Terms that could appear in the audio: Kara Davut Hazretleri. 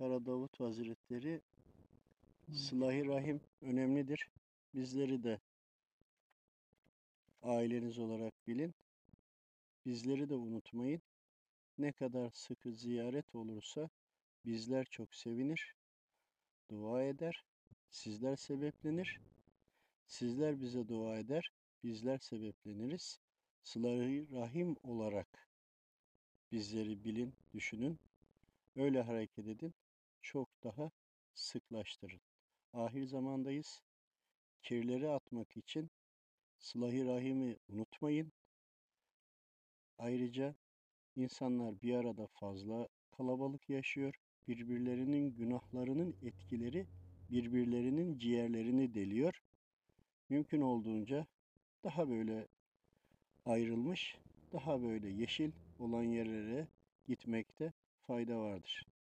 Kara Davut Hazretleri, sıla-i rahim önemlidir. Bizleri de aileniz olarak bilin. Bizleri de unutmayın. Ne kadar sıkı ziyaret olursa bizler çok sevinir, dua eder, sizler sebeplenir. Sizler bize dua eder, bizler sebepleniriz. Sıla-i rahim olarak bizleri bilin, düşünün. Öyle hareket edin, çok daha sıklaştırın. Ahir zamandayız. Kirleri atmak için sıla-i rahimi unutmayın. Ayrıca insanlar bir arada fazla kalabalık yaşıyor. Birbirlerinin günahlarının etkileri birbirlerinin ciğerlerini deliyor. Mümkün olduğunca daha böyle ayrılmış, daha böyle yeşil olan yerlere gitmekte fayda vardır.